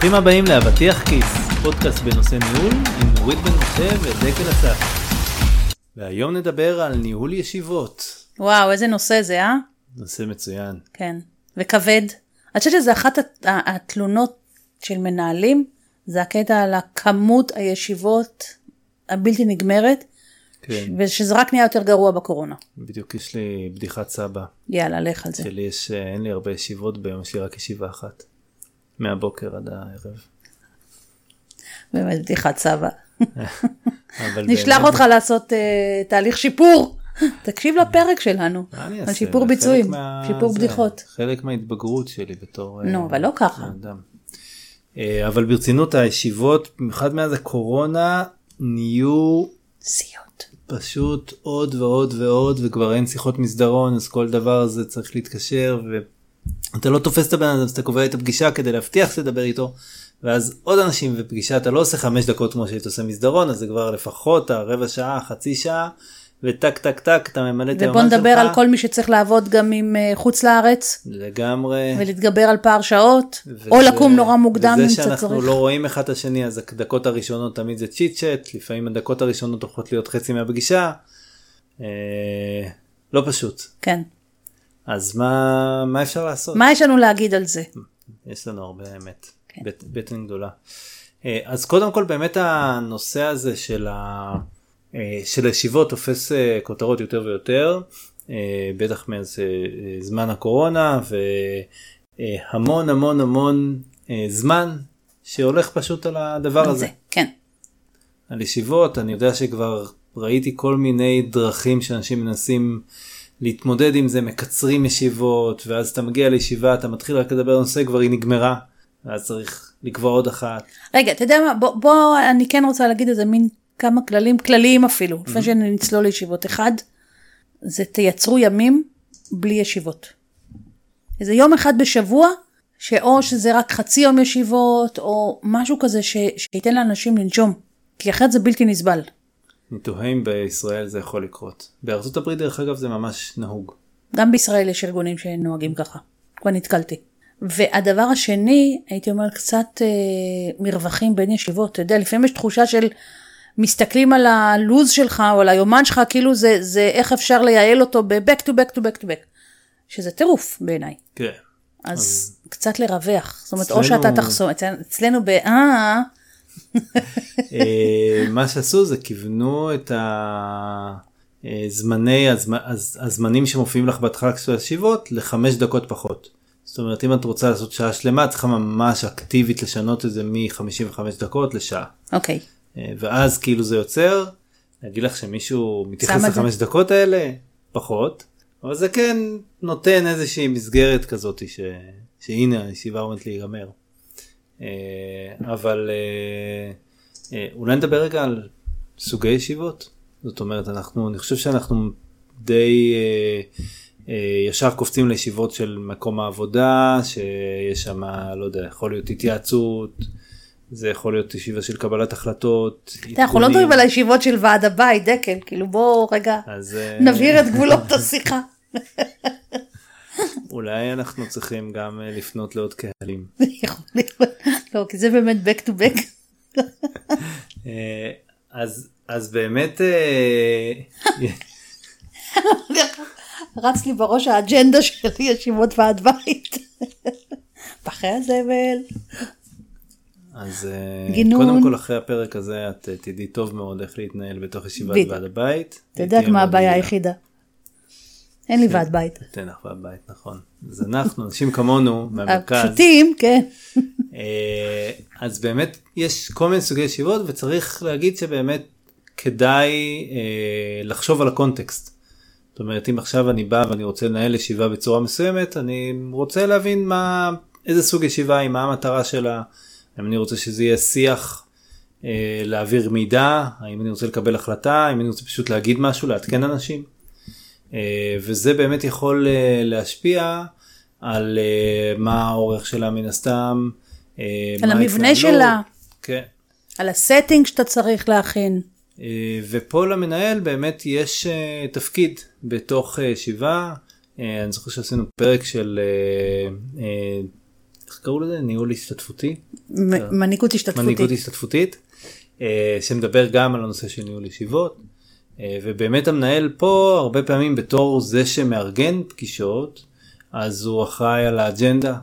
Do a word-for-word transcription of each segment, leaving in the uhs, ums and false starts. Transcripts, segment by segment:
ברוכים הבאים לאבטיח כיס, פודקאסט בנושא ניהול עם נורית בן משה ודקל אסף. והיום נדבר על ניהול ישיבות. וואו, איזה נושא זה, אה? נושא מצוין. כן, וכבד. אני חושבת שזה אחת התלונות של מנהלים, זה הקטע על הכמות הישיבות הבלתי נגמרת, כן. ושזה רק נהיה יותר גרוע בקורונה. בדיוק יש לי בדיחת סבא. יאללה, לך על זה. שלי יש, אין לי הרבה ישיבות ביום, יש לי רק ישיבה אחת. מהבוקר עד הערב. באמת בדיחת סבא. נשלח אותך לעשות תהליך שיפור. תקשיב לפרק שלנו. על שיפור ביצועים, שיפור בדיחות. חלק מההתבגרות שלי בתור... נו, אבל לא ככה. אבל ברצינות הישיבות, במיוחד מאז הקורונה, נהיו... סיוט. פשוט עוד ועוד ועוד, וכבר אין שיחות מסדרון, אז כל דבר הזה צריך להתקשר ו... אתה לא תופס את הבן אדם, אתה קובע את הפגישה כדי להבטיח שתדבר איתו, ואז עוד אנשים ופגישה, אתה לא עושה חמש דקות כמו שאתה עושה מסדרון, אז זה כבר לפחות הרבע שעה, חצי שעה, וטק טק טק, אתה ממלא את היומן שלך. ובוא נדבר על כל מי שצריך לעבוד גם עם חוץ לארץ. לגמרי. ולהתגבר על פער שעות, וזה, או לקום נורא מוקדם אם אתה צריך. וזה שאנחנו לא רואים אחד את השני, אז הדקות הראשונות תמיד זה צ'יט צ'ט, לפעמים הדקות הראשונות הולכות להיות חצי מהפגישה. אה, לא פשוט. כן. אז מה, מה אפשר לעשות? מה יש לנו להגיד על זה? יש לנו הרבה אמת, כן. בית, בטן גדולה. אז קודם כל באמת הנושא הזה של, ה, של הישיבות תופס כותרות יותר ויותר, בטח מאז זמן הקורונה, והמון המון המון זמן שהולך פשוט על הדבר הזה. זה, כן. על ישיבות, אני יודע שכבר ראיתי כל מיני דרכים שאנשים מנסים... להתמודד עם זה, מקצרים ישיבות, ואז אתה מגיע לישיבה, אתה מתחיל רק לדבר על נושא, כבר היא נגמרה, ואז צריך לקבוע עוד אחת. רגע, אתה יודע מה, בוא, בוא אני כן רוצה להגיד איזה מין כמה כללים, כלליים אפילו, לפני שנצלול לישיבות. אחד, זה תייצרו ימים בלי ישיבות. איזה יום אחד בשבוע, שאו שזה רק חצי יום ישיבות, או משהו כזה ש, שייתן לאנשים לנשום, כי אחרת זה בלתי נסבל. ניתוחים בישראל זה יכול לקרות. בארצות הברית דרך אגב זה ממש נהוג. גם בישראל יש ארגונים שנוהגים ככה. כבר נתקלתי. והדבר השני, הייתי אומר קצת אה, מרווחים בין ישיבות. אתה יודע, לפעמים יש תחושה של מסתכלים על הלוז שלך או על היומן שלך, כאילו זה, זה איך אפשר לייעל אותו ב-back to back to back to back. שזה טירוף בעיניי. כן. אז, אז... קצת לרווח. זאת אומרת, אצלנו... או שאתה תחסום. אצל... אצלנו ב... אה... מה שעשו זה כיוונו את הזמני, הזמנים שמופיעים לך בהתחלה של הישיבות לחמש דקות פחות. זאת אומרת, אם את רוצה לעשות שעה שלמה, צריכה ממש אקטיבית לשנות את זה מ-חמישים וחמש דקות לשעה. אוקיי. ואז כאילו זה יוצר, להגיד לך שמישהו מתייחס לחמש דקות האלה, פחות, אבל זה כן נותן איזושהי מסגרת כזאת שהנה הישיבה עומדת להיגמר. אבל אולי נדבר רגע על סוגי ישיבות. זאת אומרת, אנחנו, אני חושב שאנחנו די ישר קופצים לישיבות של מקום העבודה, שיש שם, לא יודע, יכול להיות התייעצות, זה יכול להיות ישיבה של קבלת החלטות. אנחנו לא מדברים על הישיבות של ועד הבית, דקל, כאילו בוא רגע נבהיר את גבולות השיחה. אולי אנחנו צריכים גם לפנות לעוד קהלים. לא, כי זה באמת back to back. אז באמת... רץ לי בראש האג'נדה שלי, ישיבות ועד בית. פחי הזבל. אז קודם כל אחרי הפרק הזה, את תדעי טוב מאוד איך להתנהל בתוך ישיבת ועד הבית. אתה יודעת מה הבעיה היחידה. אין לי ועד בית. אין לך ועד בית, נכון. אז אנחנו, אנשים כמונו, מהמרכז. פשוטים, כן. אז באמת, יש כל מיני סוגי ישיבות, וצריך להגיד שבאמת כדאי לחשוב על הקונטקסט. זאת אומרת, אם עכשיו אני בא ואני רוצה לנהל ישיבה בצורה מסוימת, אני רוצה להבין מה, איזה סוג ישיבה היא, מה המטרה שלה, אם אני רוצה שזה יהיה שיח, להעביר מידע, האם אני רוצה לקבל החלטה, האם אני רוצה פשוט להגיד משהו, להתקן אנשים. וזה באמת יכול להשפיע על מה האורך שלה מן הסתם. על המבנה שלה. כן. על הסטינג שאתה צריך להכין. ופה למנהל באמת יש תפקיד בתוך ישיבה. אני זוכר שעשינו פרק של קראו לזה? ניהול השתתפותי. מנהיגות השתתפותית. מנהיגות השתתפותית, שמדבר גם על הנושא של ניהול ישיבות, ובאמת המנהל פה הרבה פעמים בתור זה שמארגן פגישות, אז הוא אחראי על האג'נדה,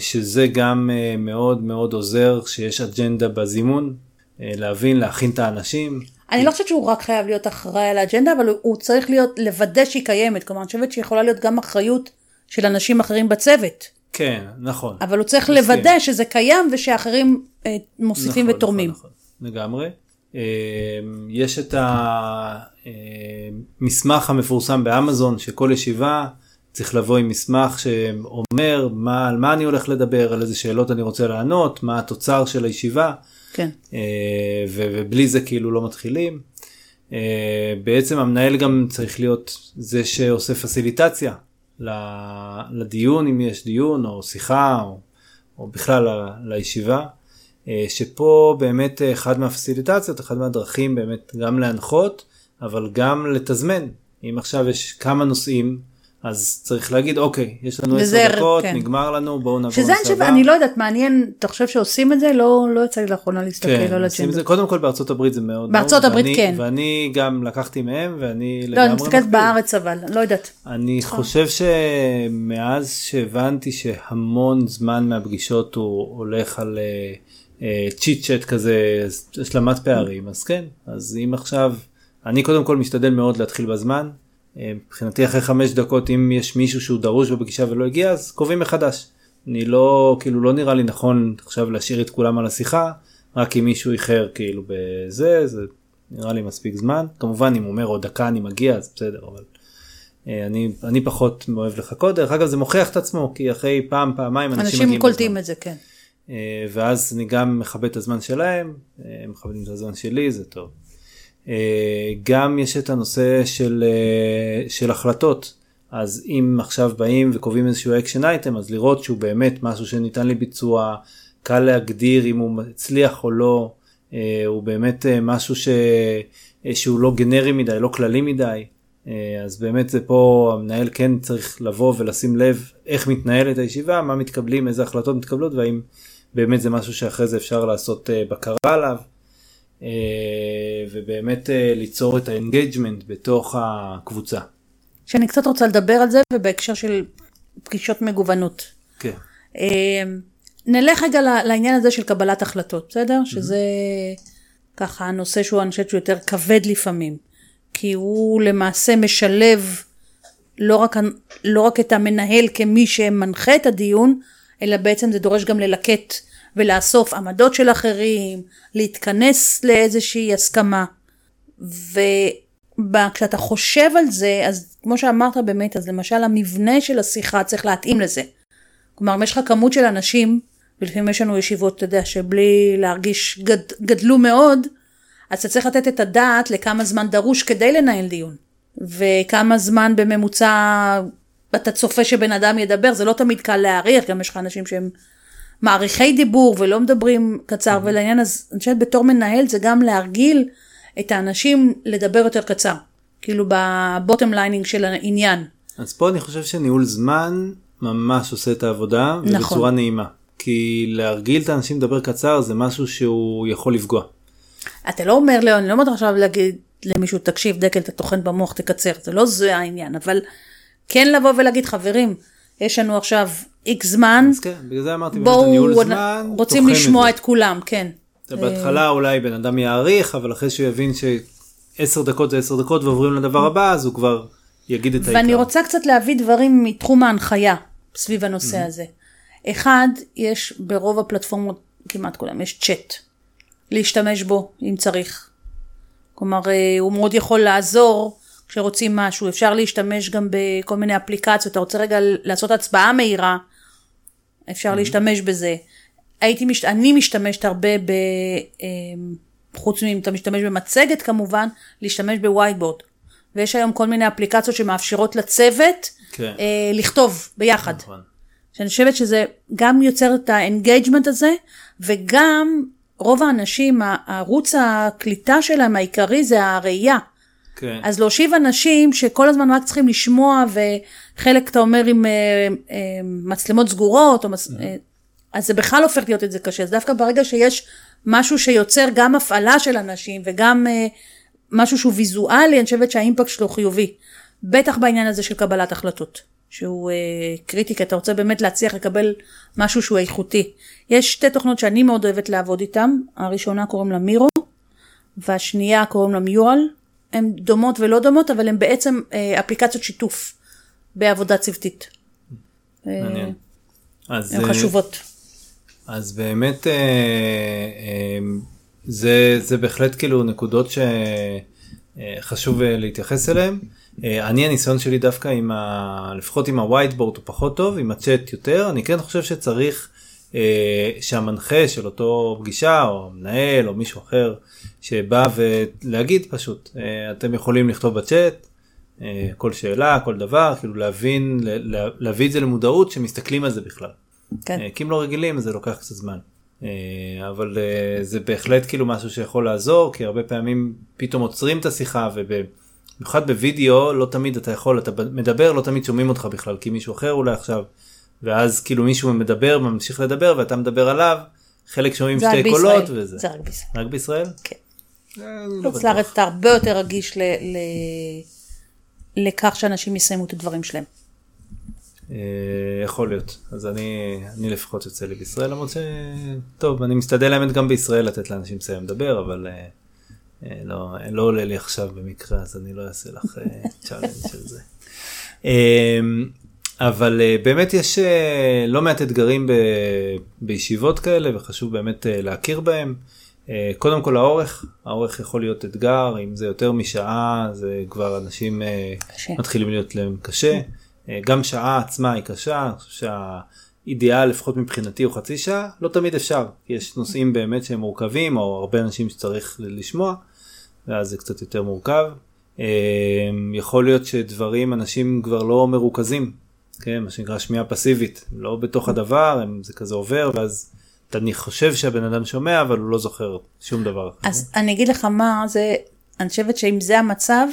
שזה גם מאוד מאוד עוזר שיש אג'נדה בזימון, להבין, להכין את האנשים. אני לא חושבת שהוא רק חייב להיות אחראי על האג'נדה, אבל הוא צריך להיות, לוודא שהיא קיימת, כלומר, אני חושבת שיכולה להיות גם אחריות של אנשים אחרים בצוות. כן, נכון. אבל הוא צריך מסכים. לוודא שזה קיים ושאחרים אה, מוסיפים נכון, ותורמים. נכון, נכון, לגמרי. אה, יש את המסמך המפורסם באמזון, שכל ישיבה צריך לבוא עם מסמך שאומר מה, על מה אני הולך לדבר, על איזה שאלות אני רוצה לענות, מה התוצר של הישיבה. כן. ובלי זה כאילו לא מתחילים. בעצם המנהל גם צריך להיות זה שעושה פסיליטציה לדיון, אם יש דיון או שיחה או, או בכלל לישיבה, שפה באמת אחד מהפסיליטציות, אחד מהדרכים באמת גם להנחות, אבל גם לתזמן. אם עכשיו יש כמה נושאים, אז צריך להגיד, אוקיי, יש לנו עשר דקות, כן. נגמר לנו, בואו נעבור לסבא. שזה, אני לא יודעת, מעניין, אתה חושב שעושים את זה? לא, לא יצא לי לאחרונה להסתכל כן, על הג'נדה. קודם כל בארצות הברית זה מאוד... בארצות מאוד, הברית ואני, כן. ואני גם לקחתי מהם, ואני לא, לגמרי... לא, אני מסתכלת מקביל. בארץ אבל, לא יודעת. אני חושב שמאז שהבנתי שהמון זמן מהפגישות הוא הולך על uh, uh, צ'יט-צ'ט כזה, השלמת פערים, אז כן. אז אם עכשיו, אני קודם כל משתדל מאוד להתחיל בזמן, מבחינתי אחרי חמש דקות אם יש מישהו שהוא דרוש בפגישה ולא הגיע אז קובעים מחדש. אני לא, כאילו לא נראה לי נכון עכשיו להשאיר את כולם על השיחה, רק אם מישהו איחר כאילו בזה, זה נראה לי מספיק זמן. כמובן אם הוא אומר עוד דקה אני מגיע אז בסדר, אבל אני, אני פחות אוהב לחכות. דרך אגב זה מוכיח את עצמו כי אחרי פעם פעמיים אנשים, אנשים מגיעים קולטים את זה, כן. ואז אני גם מכבד את הזמן שלהם, מכבדים את הזמן שלי, זה טוב. גם יש את הנושא של, של החלטות. אז אם עכשיו באים וקובעים איזשהו אקשן אייטם, אז לראות שהוא באמת משהו שניתן לביצוע, קל להגדיר אם הוא מצליח או לא, הוא באמת משהו ש, שהוא לא גנרי מדי, לא כללי מדי. אז באמת זה פה, המנהל כן צריך לבוא ולשים לב איך מתנהלת הישיבה, מה מתקבלים, איזה החלטות מתקבלות, והאם באמת זה משהו שאחרי זה אפשר לעשות בקרה עליו. ובאמת ליצור את האנגייג'מנט בתוך הקבוצה. שאני קצת רוצה לדבר על זה, ובהקשר של פגישות מגוונות. כן. נלך רגע לעניין הזה של קבלת החלטות, בסדר? שזה ככה הנושא שהוא הנושא שהוא יותר כבד לפעמים, כי הוא למעשה משלב לא רק, לא רק את המנהל כמי שמנחה את הדיון, אלא בעצם זה דורש גם ללקט ולאסוף עמדות של אחרים, להתכנס לאיזושהי הסכמה. וכשאתה חושב על זה, אז כמו שאמרת באמת, אז למשל המבנה של השיחה צריך להתאים לזה. כלומר, יש לך כמות של אנשים, ולפעמים יש לנו ישיבות, אתה יודע, שבלי להרגיש גד, גדלו מאוד, אז אתה צריך לתת את הדעת לכמה זמן דרוש כדי לנהל דיון. וכמה זמן בממוצע, אתה צופה שבן אדם ידבר, זה לא תמיד קל להעריך, גם יש לך אנשים שהם... מעריכי דיבור ולא מדברים קצר, ולעניין אז אני חושבת בתור מנהל זה גם להרגיל את האנשים לדבר יותר קצר, כאילו בבוטם ליינינג של העניין. אז פה אני חושב שניהול זמן ממש עושה את העבודה, נכון. ובצורה נעימה, כי להרגיל את האנשים לדבר קצר זה משהו שהוא יכול לפגוע. אתה לא אומר לי, אני לא אומר עכשיו להגיד למישהו תקשיב דקל, אתה תוכן במוח תקצר, זה לא זה העניין, אבל כן לבוא ולהגיד חברים, יש לנו עכשיו איקס זמן. אז כן, בגלל זה אמרתי, באמת הניהול זמן, רוצים לשמוע את כולם, כן. בהתחלה אולי בן אדם יעריך, אבל אחרי שהוא יבין שעשר דקות זה עשר דקות, ועוברים לדבר הבא, אז הוא כבר יגיד את העיקר. ואני רוצה קצת להביא דברים מתחום ההנחיה, סביב הנושא הזה. אחד, יש ברוב הפלטפורמות, כמעט כולם, יש צ'אט. להשתמש בו, אם צריך. כלומר, הוא מאוד יכול לעזור, כשרוצים משהו, אפשר להשתמש גם בכל מיני אפליקציות, אתה רוצה רגע לעשות הצבעה מהירה, אפשר mm-hmm. להשתמש בזה. הייתי מש... אני משתמשת הרבה, ב... חוץ מאם אתה משתמש במצגת כמובן, להשתמש בווייטבורד. ויש היום כל מיני אפליקציות שמאפשרות לצוות, okay. אה, לכתוב ביחד. נכון. שאני חושבת שזה גם יוצר את האנגייג'מנט הזה, וגם רוב האנשים, הערוץ הקליטה שלהם העיקרי זה הראייה. Okay. אז להושיב אנשים שכל הזמן רק צריכים לשמוע, וחלק אתה אומר עם uh, uh, מצלמות סגורות, או מצ... mm-hmm. אז זה בכלל הופך להיות את זה קשה. אז דווקא ברגע שיש משהו שיוצר גם הפעלה של אנשים, וגם אה, משהו שהוא ויזואלי, אני חושבת שהאימפקט שלו חיובי. בטח בעניין הזה של קבלת החלטות, שהוא אה, קריטי, כי אתה רוצה באמת להצליח לקבל משהו שהוא איכותי. יש שתי תוכנות שאני מאוד אוהבת לעבוד איתן, הראשונה קוראים לה מירו, והשנייה קוראים לה מיואל, הן דומות ולא דומות, אבל הן בעצם אה, אפליקציות שיתוף בעבודה צוותית. מעניין. הן חשובות. אז באמת אה, אה, זה, זה בהחלט כאילו נקודות שחשוב להתייחס אליהן. אני הניסיון שלי דווקא עם ה... לפחות עם הווייטבורד הוא פחות טוב, עם הצ'אט יותר. אני כן חושב שצריך אה, שהמנחה של אותו פגישה או מנהל או מישהו אחר שבא ולהגיד פשוט, אה, אתם יכולים לכתוב בצ'אט אה, כל שאלה, כל דבר, כאילו להבין, לה, להביא את זה למודעות שמסתכלים על זה בכלל. כן. אה, כי אם לא רגילים זה לוקח קצת זמן. אבל זה בהחלט כאילו משהו שיכול לעזור, כי הרבה פעמים פתאום עוצרים את השיחה, ובמיוחד בווידאו לא תמיד אתה יכול, אתה מדבר, לא תמיד שומעים אותך בכלל, כי מישהו אחר אולי עכשיו, ואז כאילו מישהו מדבר, ממשיך לדבר, ואתה מדבר עליו, חלק שומעים שתי קולות, וזה. זה רק בישראל. רק בישראל? כן. לצלארץ אתה הרבה יותר רגיש לכך שאנשים יסיימו את הדברים שלהם. יכול להיות. אז אני, אני לפחות יוצא לי בישראל, למרות ש... טוב, אני מסתדל האמת גם בישראל לתת לאנשים לסיים לדבר, אבל לא, לא עולה לי עכשיו במקרה, אז אני לא אעשה לך צ'אלנג' של זה. אבל באמת יש לא מעט אתגרים ב, בישיבות כאלה, וחשוב באמת להכיר בהם. קודם כל האורך, האורך יכול להיות אתגר, אם זה יותר משעה, זה כבר אנשים קשה. מתחילים להיות להם קשה. גם שעה עצמה היא קשה, שהאידיאל לפחות מבחינתי הוא חצי שעה, לא תמיד אפשר. יש נושאים באמת שהם מורכבים, או הרבה אנשים שצריך לשמוע, ואז זה קצת יותר מורכב. יכול להיות שדברים, אנשים כבר לא מרוכזים, כן? מה שנקרא שמיעה פסיבית, לא בתוך הדבר, זה כזה עובר, ואז אני חושב שהבן אדם שומע, אבל הוא לא זוכר שום דבר. אז אני אגיד לך מה, זה, אני חושבת שאם זה המצב,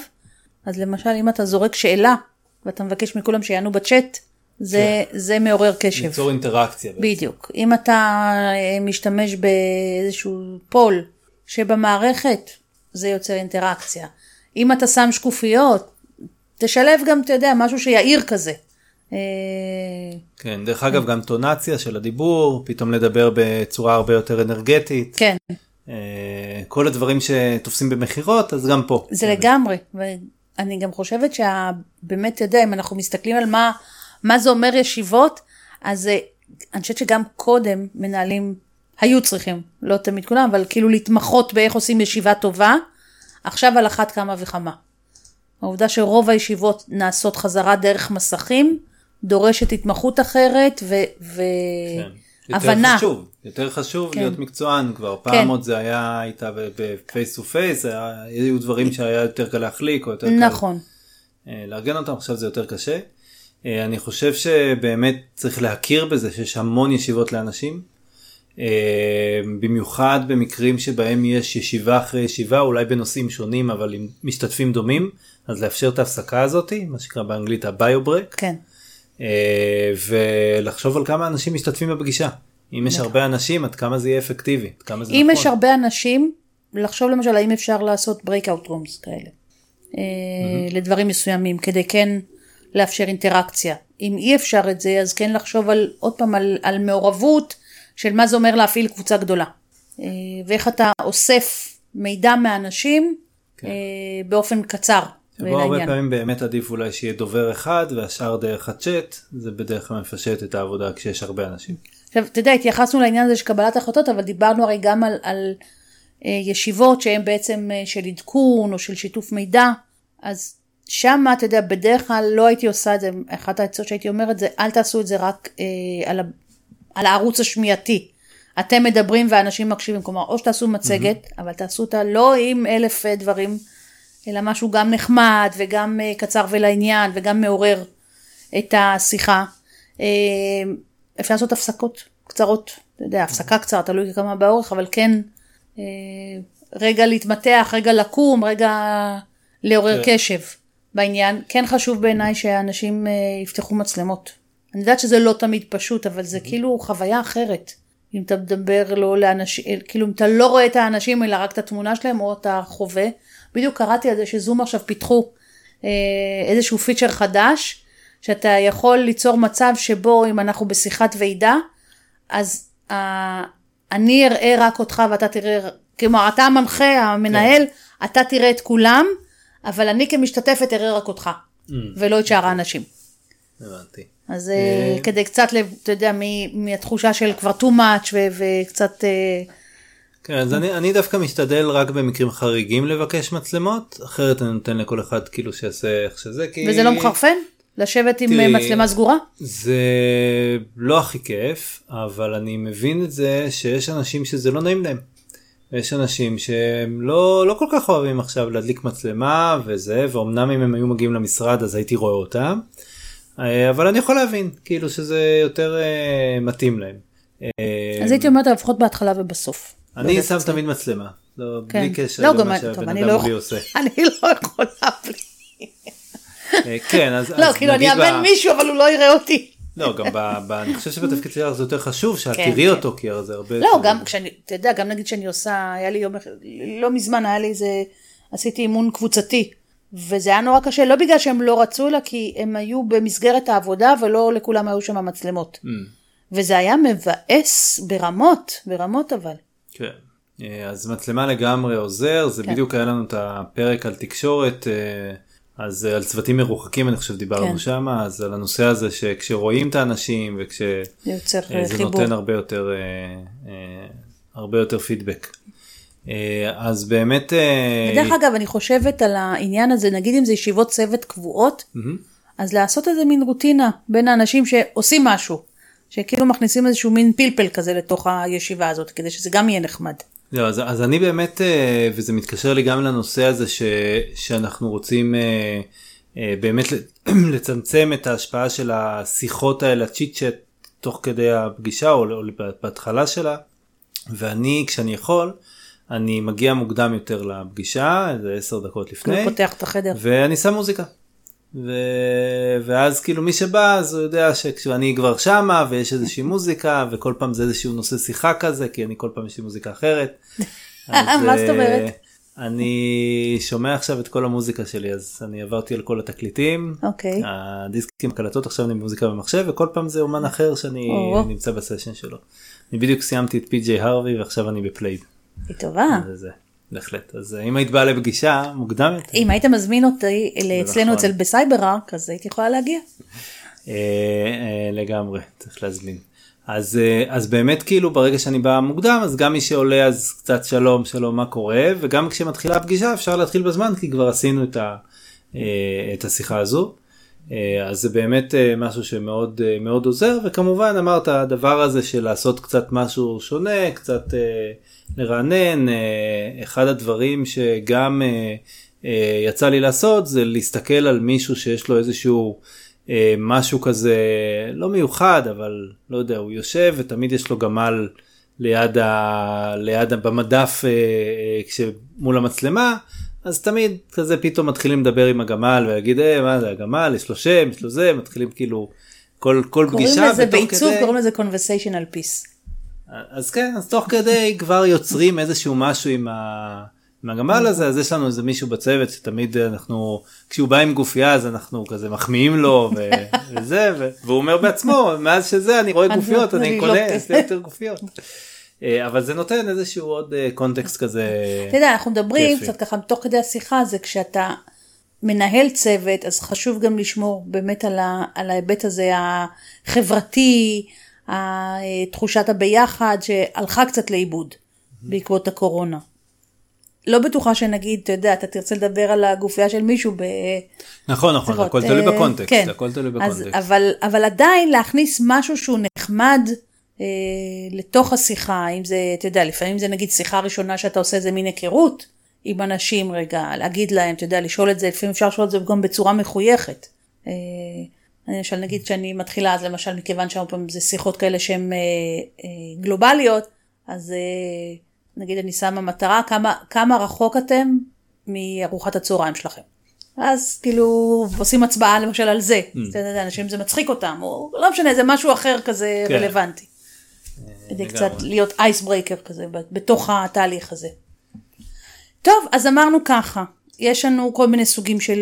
אז למשל אם אתה זורק שאלה, ואתה מבקש מכולם שיענו בצ'אט, זה, yeah. זה מעורר קשב. ליצור אינטראקציה. בדיוק. אם אתה משתמש באיזשהו פול שבמערכת, זה יוצר אינטראקציה. אם אתה שם שקופיות, תשלב גם, אתה יודע, משהו שיעיר כזה. כן, דרך אגב, גם טונציה של הדיבור, פתאום לדבר בצורה הרבה יותר אנרגטית. כן. כל הדברים שתופסים במחירות, אז גם פה. זה לגמרי, ו... אני גם חושבת שבאמת, אתה יודע, אם אנחנו מסתכלים על מה, מה זה אומר ישיבות, אז אני חושבת שגם קודם מנהלים, היו צריכים, לא תמיד כולם, אבל כאילו להתמחות באיך עושים ישיבה טובה, עכשיו על אחת כמה וכמה. העובדה שרוב הישיבות נעשות חזרה דרך מסכים, דורשת התמחות אחרת והבנה. כן. יותר חשוב להיות מקצוען כבר, פעם עוד זה היה איתה בפייס ופייס, היו דברים שהיה יותר קל להחליק, או יותר קל לארגן אותם, עכשיו זה יותר קשה. אני חושב שבאמת צריך להכיר בזה שיש המון ישיבות לאנשים, במיוחד במקרים שבהם יש ישיבה אחרי ישיבה, אולי בנושאים שונים, אבל עם משתתפים דומים, אז לאפשר את ההפסקה הזאת, מה שקרא באנגלית הביוברק, כן. ולחשוב על כמה אנשים משתתפים בפגישה. אם יש הרבה אנשים, עד כמה זה יהיה אפקטיבי? אם יש הרבה אנשים, לחשוב למשל, האם אפשר לעשות breakout rooms כאלה, לדברים מסוימים, כדי כן לאפשר אינטראקציה. אם אי אפשר את זה, אז כן לחשוב על, עוד פעם, על, על מעורבות של מה זה אומר להפעיל קבוצה גדולה. ואיך אתה אוסף מידע מהאנשים באופן קצר. שבו הרבה פעמים באמת עדיף אולי שיהיה דובר אחד, והשאר דרך הצ'אט, זה בדרך כלל מפשט את העבודה כשיש הרבה אנשים. עכשיו, אתה יודע, התייחסנו לעניין הזה של קבלת החלטות, אבל דיברנו הרי גם על, על אה, ישיבות שהן בעצם אה, של עדכון או של שיתוף מידע, אז שם, אתה יודע, בדרך כלל לא הייתי עושה את זה, אחת העצות שהייתי אומרת זה, אל תעשו את זה רק אה, על, ה, על הערוץ השמיעתי. אתם מדברים ואנשים מקשיבים, כלומר, או שתעשו מצגת, mm-hmm. אבל תעשו אותה לא עם אלף אה, דברים, אלא משהו גם נחמד וגם אה, קצר ולעניין וגם מעורר את השיחה. אה, אפשר לעשות הפסקות קצרות, אתה יודע, הפסקה קצרה, תלוי כמה באורך, אבל כן, אה, רגע להתמתח, רגע לקום, רגע לעורר קשב בעניין. כן חשוב בעיניי שאנשים אה, יפתחו מצלמות. אני יודעת שזה לא תמיד פשוט, אבל זה כאילו חוויה אחרת. אם אתה מדבר לא לאנשים, כאילו אם אתה לא רואה את האנשים, אלא רק את התמונה שלהם או את החווה. בדיוק קראתי על זה שזום עכשיו פיתחו איזשהו פיצ'ר חדש, שאתה יכול ליצור מצב שבו אם אנחנו בשיחת ועידה, אז אני אראה רק אותך ואתה תראה, כלומר אתה המנחה, המנהל, אתה תראה את כולם, אבל אני כמשתתפת אראה רק אותך, ולא את שאר האנשים. הבנתי. אז כדי קצת, אתה יודע, מהתחושה של כבר too much וקצת... כן, אז אני, אני דווקא משתדל רק במקרים חריגים לבקש מצלמות, אחרת אני נותן לכל אחד כאילו שיעשה איך שזה, כי... וזה לא מחרפן? לשבת עם תראי, מצלמה סגורה? זה לא הכי כיף, אבל אני מבין את זה שיש אנשים שזה לא נעים להם. יש אנשים שהם לא, לא כל כך אוהבים עכשיו להדליק מצלמה וזה, ואומנם אם הם היו מגיעים למשרד אז הייתי רואה אותם, אבל אני יכול להבין כאילו שזה יותר uh, מתאים להם. אז הייתי אומרת לפחות בהתחלה ובסוף. אני שם תמיד מצלמה, בלי קשר למה שהבן אדם בלי עושה. אני לא יכולה בלי. כן, אז נגיד... לא, כאילו אני אמן מישהו, אבל הוא לא יראה אותי. לא, גם אני חושב שבתפקיד שלך זה יותר חשוב, שאת תראי אותו, כי זה הרבה... לא, גם כשאני, אתה יודע, גם נגיד שאני עושה, היה לי יום, לא מזמן היה לי איזה, עשיתי אימון קבוצתי, וזה היה נורא קשה, לא בגלל שהם לא רצו לה, כי הם היו במסגרת העבודה, ולא לכולם היו שם המצלמות. וזה היה מבאס ברמות, ברמות אבל. כן, אז מצלמה לגמרי עוזר, זה כן. בדיוק היה לנו את הפרק על תקשורת, אז על צוותים מרוחקים אני חושב דיברנו כן. שם, אז על הנושא הזה שכשרואים את האנשים, וכשזה חיבור. נותן הרבה יותר, הרבה יותר פידבק. אז באמת... בדרך אגב אני חושבת על העניין הזה, נגיד אם זה ישיבות צוות קבועות, mm-hmm. אז לעשות איזה מין רוטינה בין האנשים שעושים משהו. שכאילו מכניסים איזשהו מין פלפל כזה לתוך הישיבה הזאת, כדי שזה גם יהיה נחמד. לא, אז, אז אני באמת, וזה מתקשר לי גם לנושא הזה, ש, שאנחנו רוצים באמת לצמצם את ההשפעה של השיחות האלה, הצ'יט-צ'ט, תוך כדי הפגישה, או, או בהתחלה שלה, ואני, כשאני יכול, אני מגיע מוקדם יותר לפגישה, איזה עשר דקות לפני, פותח את החדר. ואני שם מוזיקה. ואז כאילו מי שבא אז הוא יודע שאני כבר שמה ויש איזושהי מוזיקה וכל פעם זה איזשהו נושא שיחה כזה כי אני כל פעם יש לי מוזיקה אחרת. מה זאת אומרת? אני שומע עכשיו את כל המוזיקה שלי אז אני עברתי על כל התקליטים, הדיסקים הקלטות עכשיו אני במוזיקה במחשב וכל פעם זה אומן אחר שאני נמצא בסשן שלו. אני בדיוק סיימתי את פי ג'יי הרווי ועכשיו אני בפלייד. היא טובה. זה זה. בהחלט, אז אם היית באה לפגישה מוקדמת. אם היית מזמין אותי אצלנו אצל בסייברק, אז הייתי יכולה להגיע. לגמרי, צריך להזמין. אז באמת כאילו ברגע שאני באה מוקדם, אז גם מי שעולה אז קצת שלום, שלום, מה קורה, וגם כשמתחילה הפגישה אפשר להתחיל בזמן, כי כבר עשינו את השיחה הזו. אז זה באמת משהו שמאוד מאוד עוזר, וכמובן אמרת הדבר הזה של לעשות קצת משהו שונה, קצת לרענן, אחד הדברים שגם יצא לי לעשות זה להסתכל על מישהו שיש לו איזשהו משהו כזה לא מיוחד, אבל לא יודע, הוא יושב ותמיד יש לו גמל ליד, ה... ליד במדף מול המצלמה, אז תמיד כזה פתאום מתחילים לדבר עם הגמל ויגיד, אה, מה זה הגמל, יש לו שם, יש לו זה, מתחילים כאילו כל, כל פגישה. קוראים לזה בעיצוב, כדי... קוראים לזה conversational piece. אז כן, אז תוך כדי כבר יוצרים איזשהו משהו עם, ה... עם הגמל הזה, אז יש לנו איזה מישהו בצוות שתמיד אנחנו, כשהוא בא עם גופייה אז אנחנו כזה מחמיאים לו ו... וזה, ו... והוא אומר בעצמו, מאז שזה אני רואה גופיות, אני קונה, יש לי יותר גופיות. אבל זה נותן איזשהו עוד קונטקסט כזה. אתה יודע, אנחנו מדברים קצת ככה, תוך כדי השיחה, זה כשאתה מנהל צוות, אז חשוב גם לשמור באמת על ההיבט הזה החברתי, תחושת הביחד, שהלכה קצת לאיבוד בעקבות הקורונה. לא בטוחה שנגיד, אתה יודע, אתה תרצה לדבר על הגופייה של מישהו ב... נכון, נכון, הכל תלוי בקונטקסט, הכל תלוי בקונטקסט. אבל עדיין להכניס משהו שהוא נחמד, לתוך השיחה, אם זה, אתה יודע, לפעמים זה נגיד שיחה ראשונה שאתה עושה איזה מין היכרות עם אנשים רגע, להגיד להם, אתה יודע, לשאול את זה, לפעמים אפשר לשאול את זה גם בצורה מחויכת. אני למשל נגיד שאני מתחילה, אז למשל מכיוון שהרבה פעמים זה שיחות כאלה שהן גלובליות, אז נגיד אני שמה מטרה, כמה, כמה רחוק אתם מארוחת הצהריים שלכם. אז כאילו עושים הצבעה למשל על זה, אנשים זה מצחיק אותם, או לא משנה, זה משהו אחר כזה רלוונטי. כדי קצת להיות אייס ברייקר כזה, בתוך התהליך הזה. טוב, אז אמרנו ככה, יש לנו כל מיני סוגים של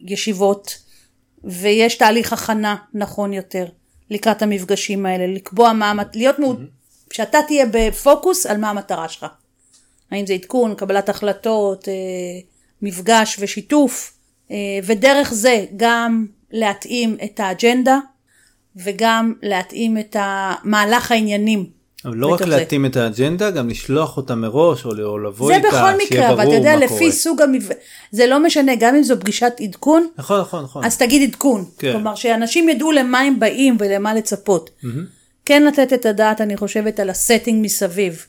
ישיבות, ויש תהליך הכנה נכון יותר, לקראת המפגשים האלה, לקבוע מה, להיות מאוד, שאתה תהיה בפוקוס על מה המטרה שלך. האם זה עדכון, קבלת החלטות, מפגש ושיתוף, ודרך זה גם להתאים את האג'נדה, וגם להתאים את המהלך העניינים. אבל לא רק להתאים את האג'נדה, גם לשלוח אותה מראש, או לבוא איתה, שיהיה ברור מה קורה. זה בכל מקרה, אבל אתה יודע, לפי סוג המפגש, זה לא משנה, גם אם זו פגישת עדכון, נכון, נכון, נכון. אז תגיד עדכון. כלומר, שאנשים ידעו למה הם באים, ולמה לצפות. כן לתת את הדעת, אני חושבת, על הסטינג מסביב.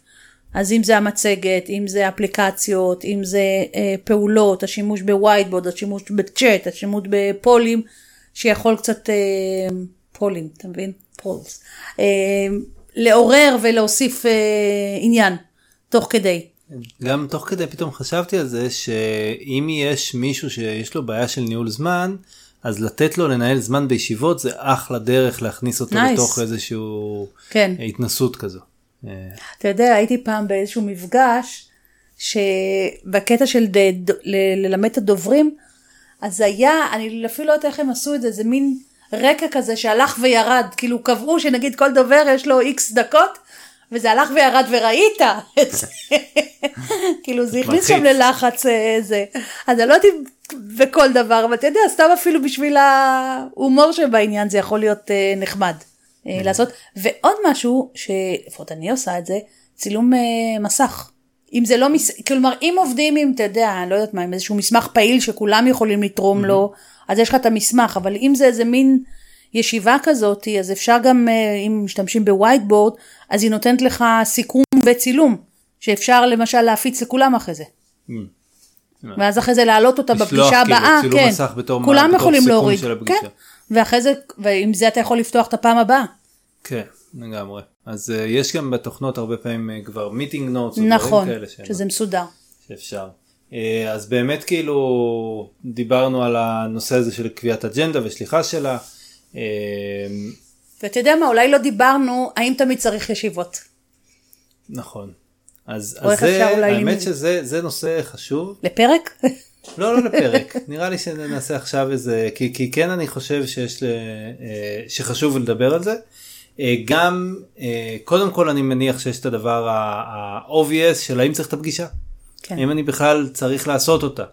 אז אם זה המצגת, אם זה אפליקציות, אם זה אה, פעולות, השימוש בווייטבורד, השימוש בצ'אט, השימוש בפולים, שיכול קצת, אה, פולים, אתה מבין? פולס. אה, לעורר ולהוסיף אה, עניין, תוך כדי. גם תוך כדי פתאום חשבתי על זה, שאם יש מישהו שיש לו בעיה של ניהול זמן, אז לתת לו לנהל זמן בישיבות, זה אחלה דרך להכניס אותו nice. לתוך איזשהו כן. התנסות כזו. אתה יודע, הייתי פעם באיזשהו מפגש, שבקטע של ללמד את הדוברים, אז היה, אני אפילו לא יודעת איך הם עשו את זה, זה מין רקע כזה שהלך וירד, כאילו קבעו שנגיד כל דובר יש לו איקס דקות, וזה הלך וירד וראית את זה, כאילו זה הכניס שם ללחץ איזה, אז אני לא יודעת בכל דבר, אבל אתה יודע, סתם אפילו בשביל ההומור שבעניין זה יכול להיות נחמד. לעשות, ועוד משהו שלפחות אני עושה את זה, צילום מסך. אם זה לא, כלומר, אם עובדים עם, אתה יודע, לא יודעת מה, עם איזשהו מסמך פעיל שכולם יכולים לתרום לו, אז יש לך את המסמך, אבל אם זה איזה מין ישיבה כזאת, אז אפשר גם, אם משתמשים בווייטבורד, אז היא נותנת לך סיכום וצילום, שאפשר למשל להפיץ לכולם אחרי זה. ואז אחרי זה להעלות אותה בפגישה הבאה, כן, כולם יכולים להוריד, כן. ואחרי זה, ועם זה אתה יכול לפתוח את הפעם הבאה. כן, לגמרי. אז uh, יש גם בתוכנות הרבה פעמים uh, כבר מיטינג נוטס. נכון, שזה מסודר. שאפשר. Uh, אז באמת כאילו דיברנו על הנושא הזה של קביעת אג'נדה ושליחה שלה. Uh, ואתה יודע מה, אולי לא דיברנו, האם תמיד צריך ישיבות. נכון. אז, אז זה, האמת שזה זה נושא חשוב. לפרק? לפרק? לא, לא לפרק. נראה לי שנעשה עכשיו איזה, כי, כי כן אני חושב שיש ל, שחשוב לדבר על זה. גם, קודם כל אני מניח שיש את הדבר ה-obvious של האם צריך את הפגישה. כן. האם אני בכלל צריך לעשות אותה.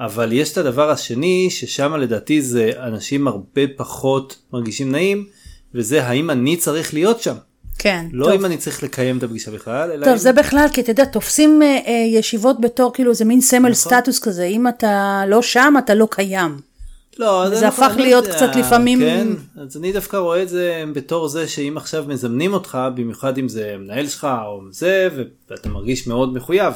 אבל יש את הדבר השני ששם לדעתי זה אנשים הרבה פחות מרגישים נעים, וזה האם אני צריך להיות שם. כן, לא טוב. אם אני צריך לקיים את הפגישה בכלל, אלא... טוב, אם... זה בכלל, כי אתה יודע, תופסים אה, אה, ישיבות בתור, כאילו, זה מין סמל נכון. סטטוס כזה, אם אתה לא שם, אתה לא קיים. לא, זה, זה הפך להיות יודע, קצת לפעמים... כן, אז אני דווקא רואה את זה בתור זה, שאם עכשיו מזמנים אותך, במיוחד אם זה מנהל שלך, או זה, ואתה מרגיש מאוד מחויב.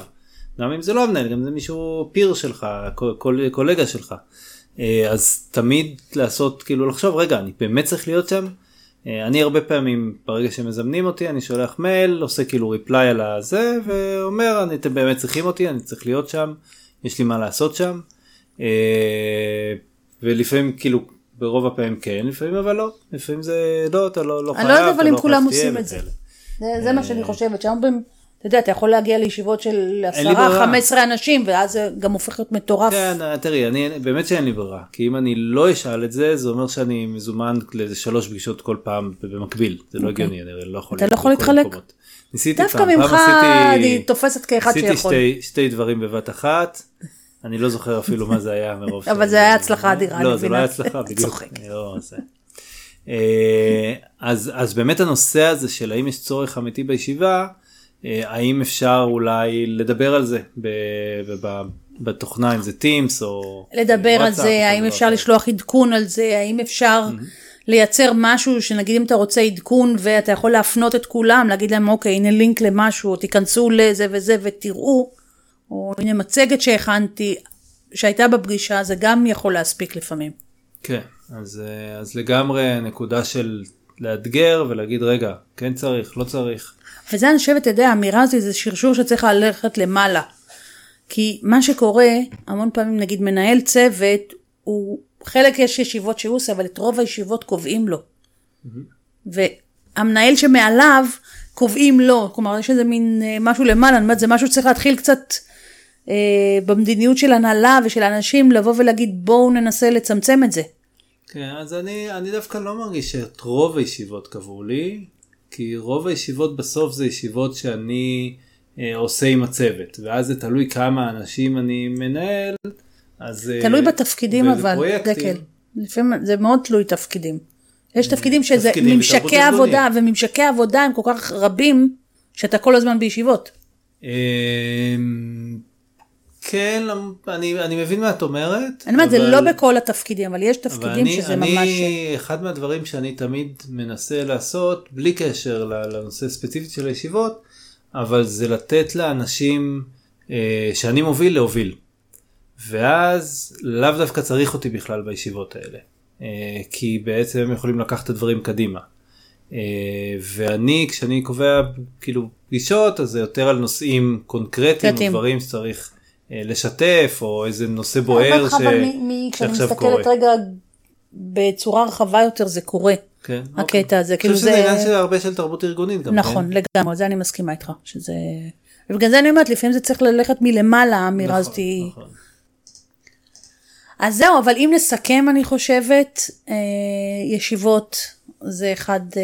גם אם זה לא מנהל, גם זה מישהו פיר שלך, קול, קול, קולגה שלך. אה, אז תמיד לעשות, כאילו, לחשוב, רגע, אני באמת צריך להיות שם? אני הרבה פעמים, ברגע שמזמנים אותי, אני שולח מייל, עושה כאילו ריפליי על הזה, ואומר, אתם באמת צריכים אותי, אני צריך להיות שם, יש לי מה לעשות שם, ולפעמים כאילו, ברוב הפעמים כן, לפעמים אבל לא, לפעמים זה לא, אתה לא חייב, אני לא יודעת, אבל אם כולם עושים את זה, זה מה שאני חושבת, שאומרים, אתה יודע, אתה יכול להגיע לישיבות של עשרה חמש עשרה אנשים, ואז זה גם הופך להיות מטורף. כן, תראי, אני, באמת שאין לי ברירה, כי אם אני לא אשאל את זה, זה אומר שאני מזומן לאיזה שלוש פגישות כל פעם במקביל, זה לא הגיוני, אני לא יכול להתחלק. אתה לא יכול להתחלק? ניסיתי פעם, פעם עשיתי... תופסת כאחד שיכול. עשיתי שתי דברים בבת אחת, אני לא זוכר אפילו מה זה היה מרוב. אבל זה היה הצלחה אדירה. לא, זה לא היה הצלחה, בדיוק. אז באמת הנושא הזה של האם יש צורך אמיתי בישיבה, האם אפשר אולי לדבר על זה בתוכנה, אם זה טימס או... לדבר על זה, האם אפשר לשלוח עדכון על זה, האם אפשר לייצר משהו שנגיד אם אתה רוצה עדכון ואתה יכול להפנות את כולם, להגיד להם אוקיי, הנה לינק למשהו, תיכנסו לזה וזה ותראו, או הנה מצגת שהכנתי, שהייתה בפגישה, זה גם יכול להספיק לפעמים. כן, אז לגמרי נקודה של לאתגר ולהגיד רגע, כן צריך, לא צריך. וזה אני חושבת, אתה יודע, האמירה הזו זה שרשור שצריך ללכת למעלה. כי מה שקורה, המון פעמים נגיד מנהל צוות, הוא, חלק יש ישיבות שהוא עושה, אבל את רוב הישיבות קובעים לו. Mm-hmm. והמנהל שמעליו קובעים לו, כלומר יש איזה מין משהו למעלה, אני אומרת, זה משהו שצריך להתחיל קצת אה, במדיניות של הנהלה ושל אנשים, לבוא ולהגיד בואו ננסה לצמצם את זה. כן, אז אני, אני דווקא לא מרגיש שאת רוב הישיבות קבעו לי, כי רוב הישיבות בסוף זה ישיבות שאני אה, עושה עם הצוות, ואז זה תלוי כמה אנשים אני מנהל, אז, תלוי אה, בתפקידים אבל, דקל. לפעמים זה מאוד תלוי תפקידים. יש תפקידים שזה תפקידים ממשקי עבודה, וממשקי עבודה הם כל כך רבים, שאתה כל הזמן בישיבות. אה, כן, אני, אני מבין מה את אומרת. אני אומרת, זה לא בכל התפקידים, אבל יש תפקידים אבל שזה אני, ממש... אני, אחד מהדברים שאני תמיד מנסה לעשות, בלי קשר לנושא ספציפית של הישיבות, אבל זה לתת לאנשים אה, שאני מוביל להוביל. ואז לאו דווקא צריך אותי בכלל בישיבות האלה. כי בעצם הם יכולים לקחת את הדברים קדימה. ואני, כשאני קובע כאילו פגישות, אז זה יותר על נושאים קונקרטיים, דברים שצריך לשתף, או איזה נושא בוער ש... כשאני מסתכלת רגע בצורה רחבה יותר, זה קורה. כן, אוקיי. הקטע הזה, כאילו זה... אני חושב שזה עניין של הרבה של תרבות ארגונית גם. נכון, לגמרי, זה אני מסכימה איתך, שזה... ובגלל זה אני אומרת, לפעמים זה צריך ללכת מלמעלה, האמירה הזאת היא... נכון, נכון. אז זהו, אבל אם נסכם, אני חושבת, אה, ישיבות זה אחד אה,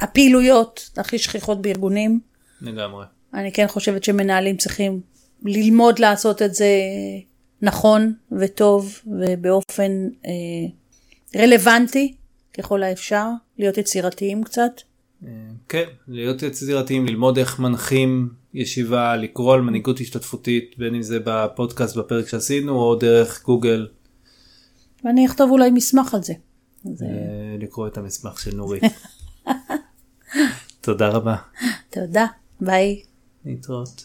הפעילויות הכי שכיחות בארגונים. לגמרי. אני כן חושבת שמנהלים צריכים ללמוד לעשות את זה נכון וטוב ובאופן אה, רלוונטי, ככל האפשר, להיות יצירתיים קצת. אה, כן, להיות יצירתיים, ללמוד איך מנחים ישיבה, לקרוא על מנהיגות השתתפותית, בין אם זה בפודקאסט בפרק שעשינו, או דרך גוגל. ואני אכתוב אולי מסמך על זה. זה... לקרוא את המסמך של נורית. תודה רבה. תודה, ביי. להתראות.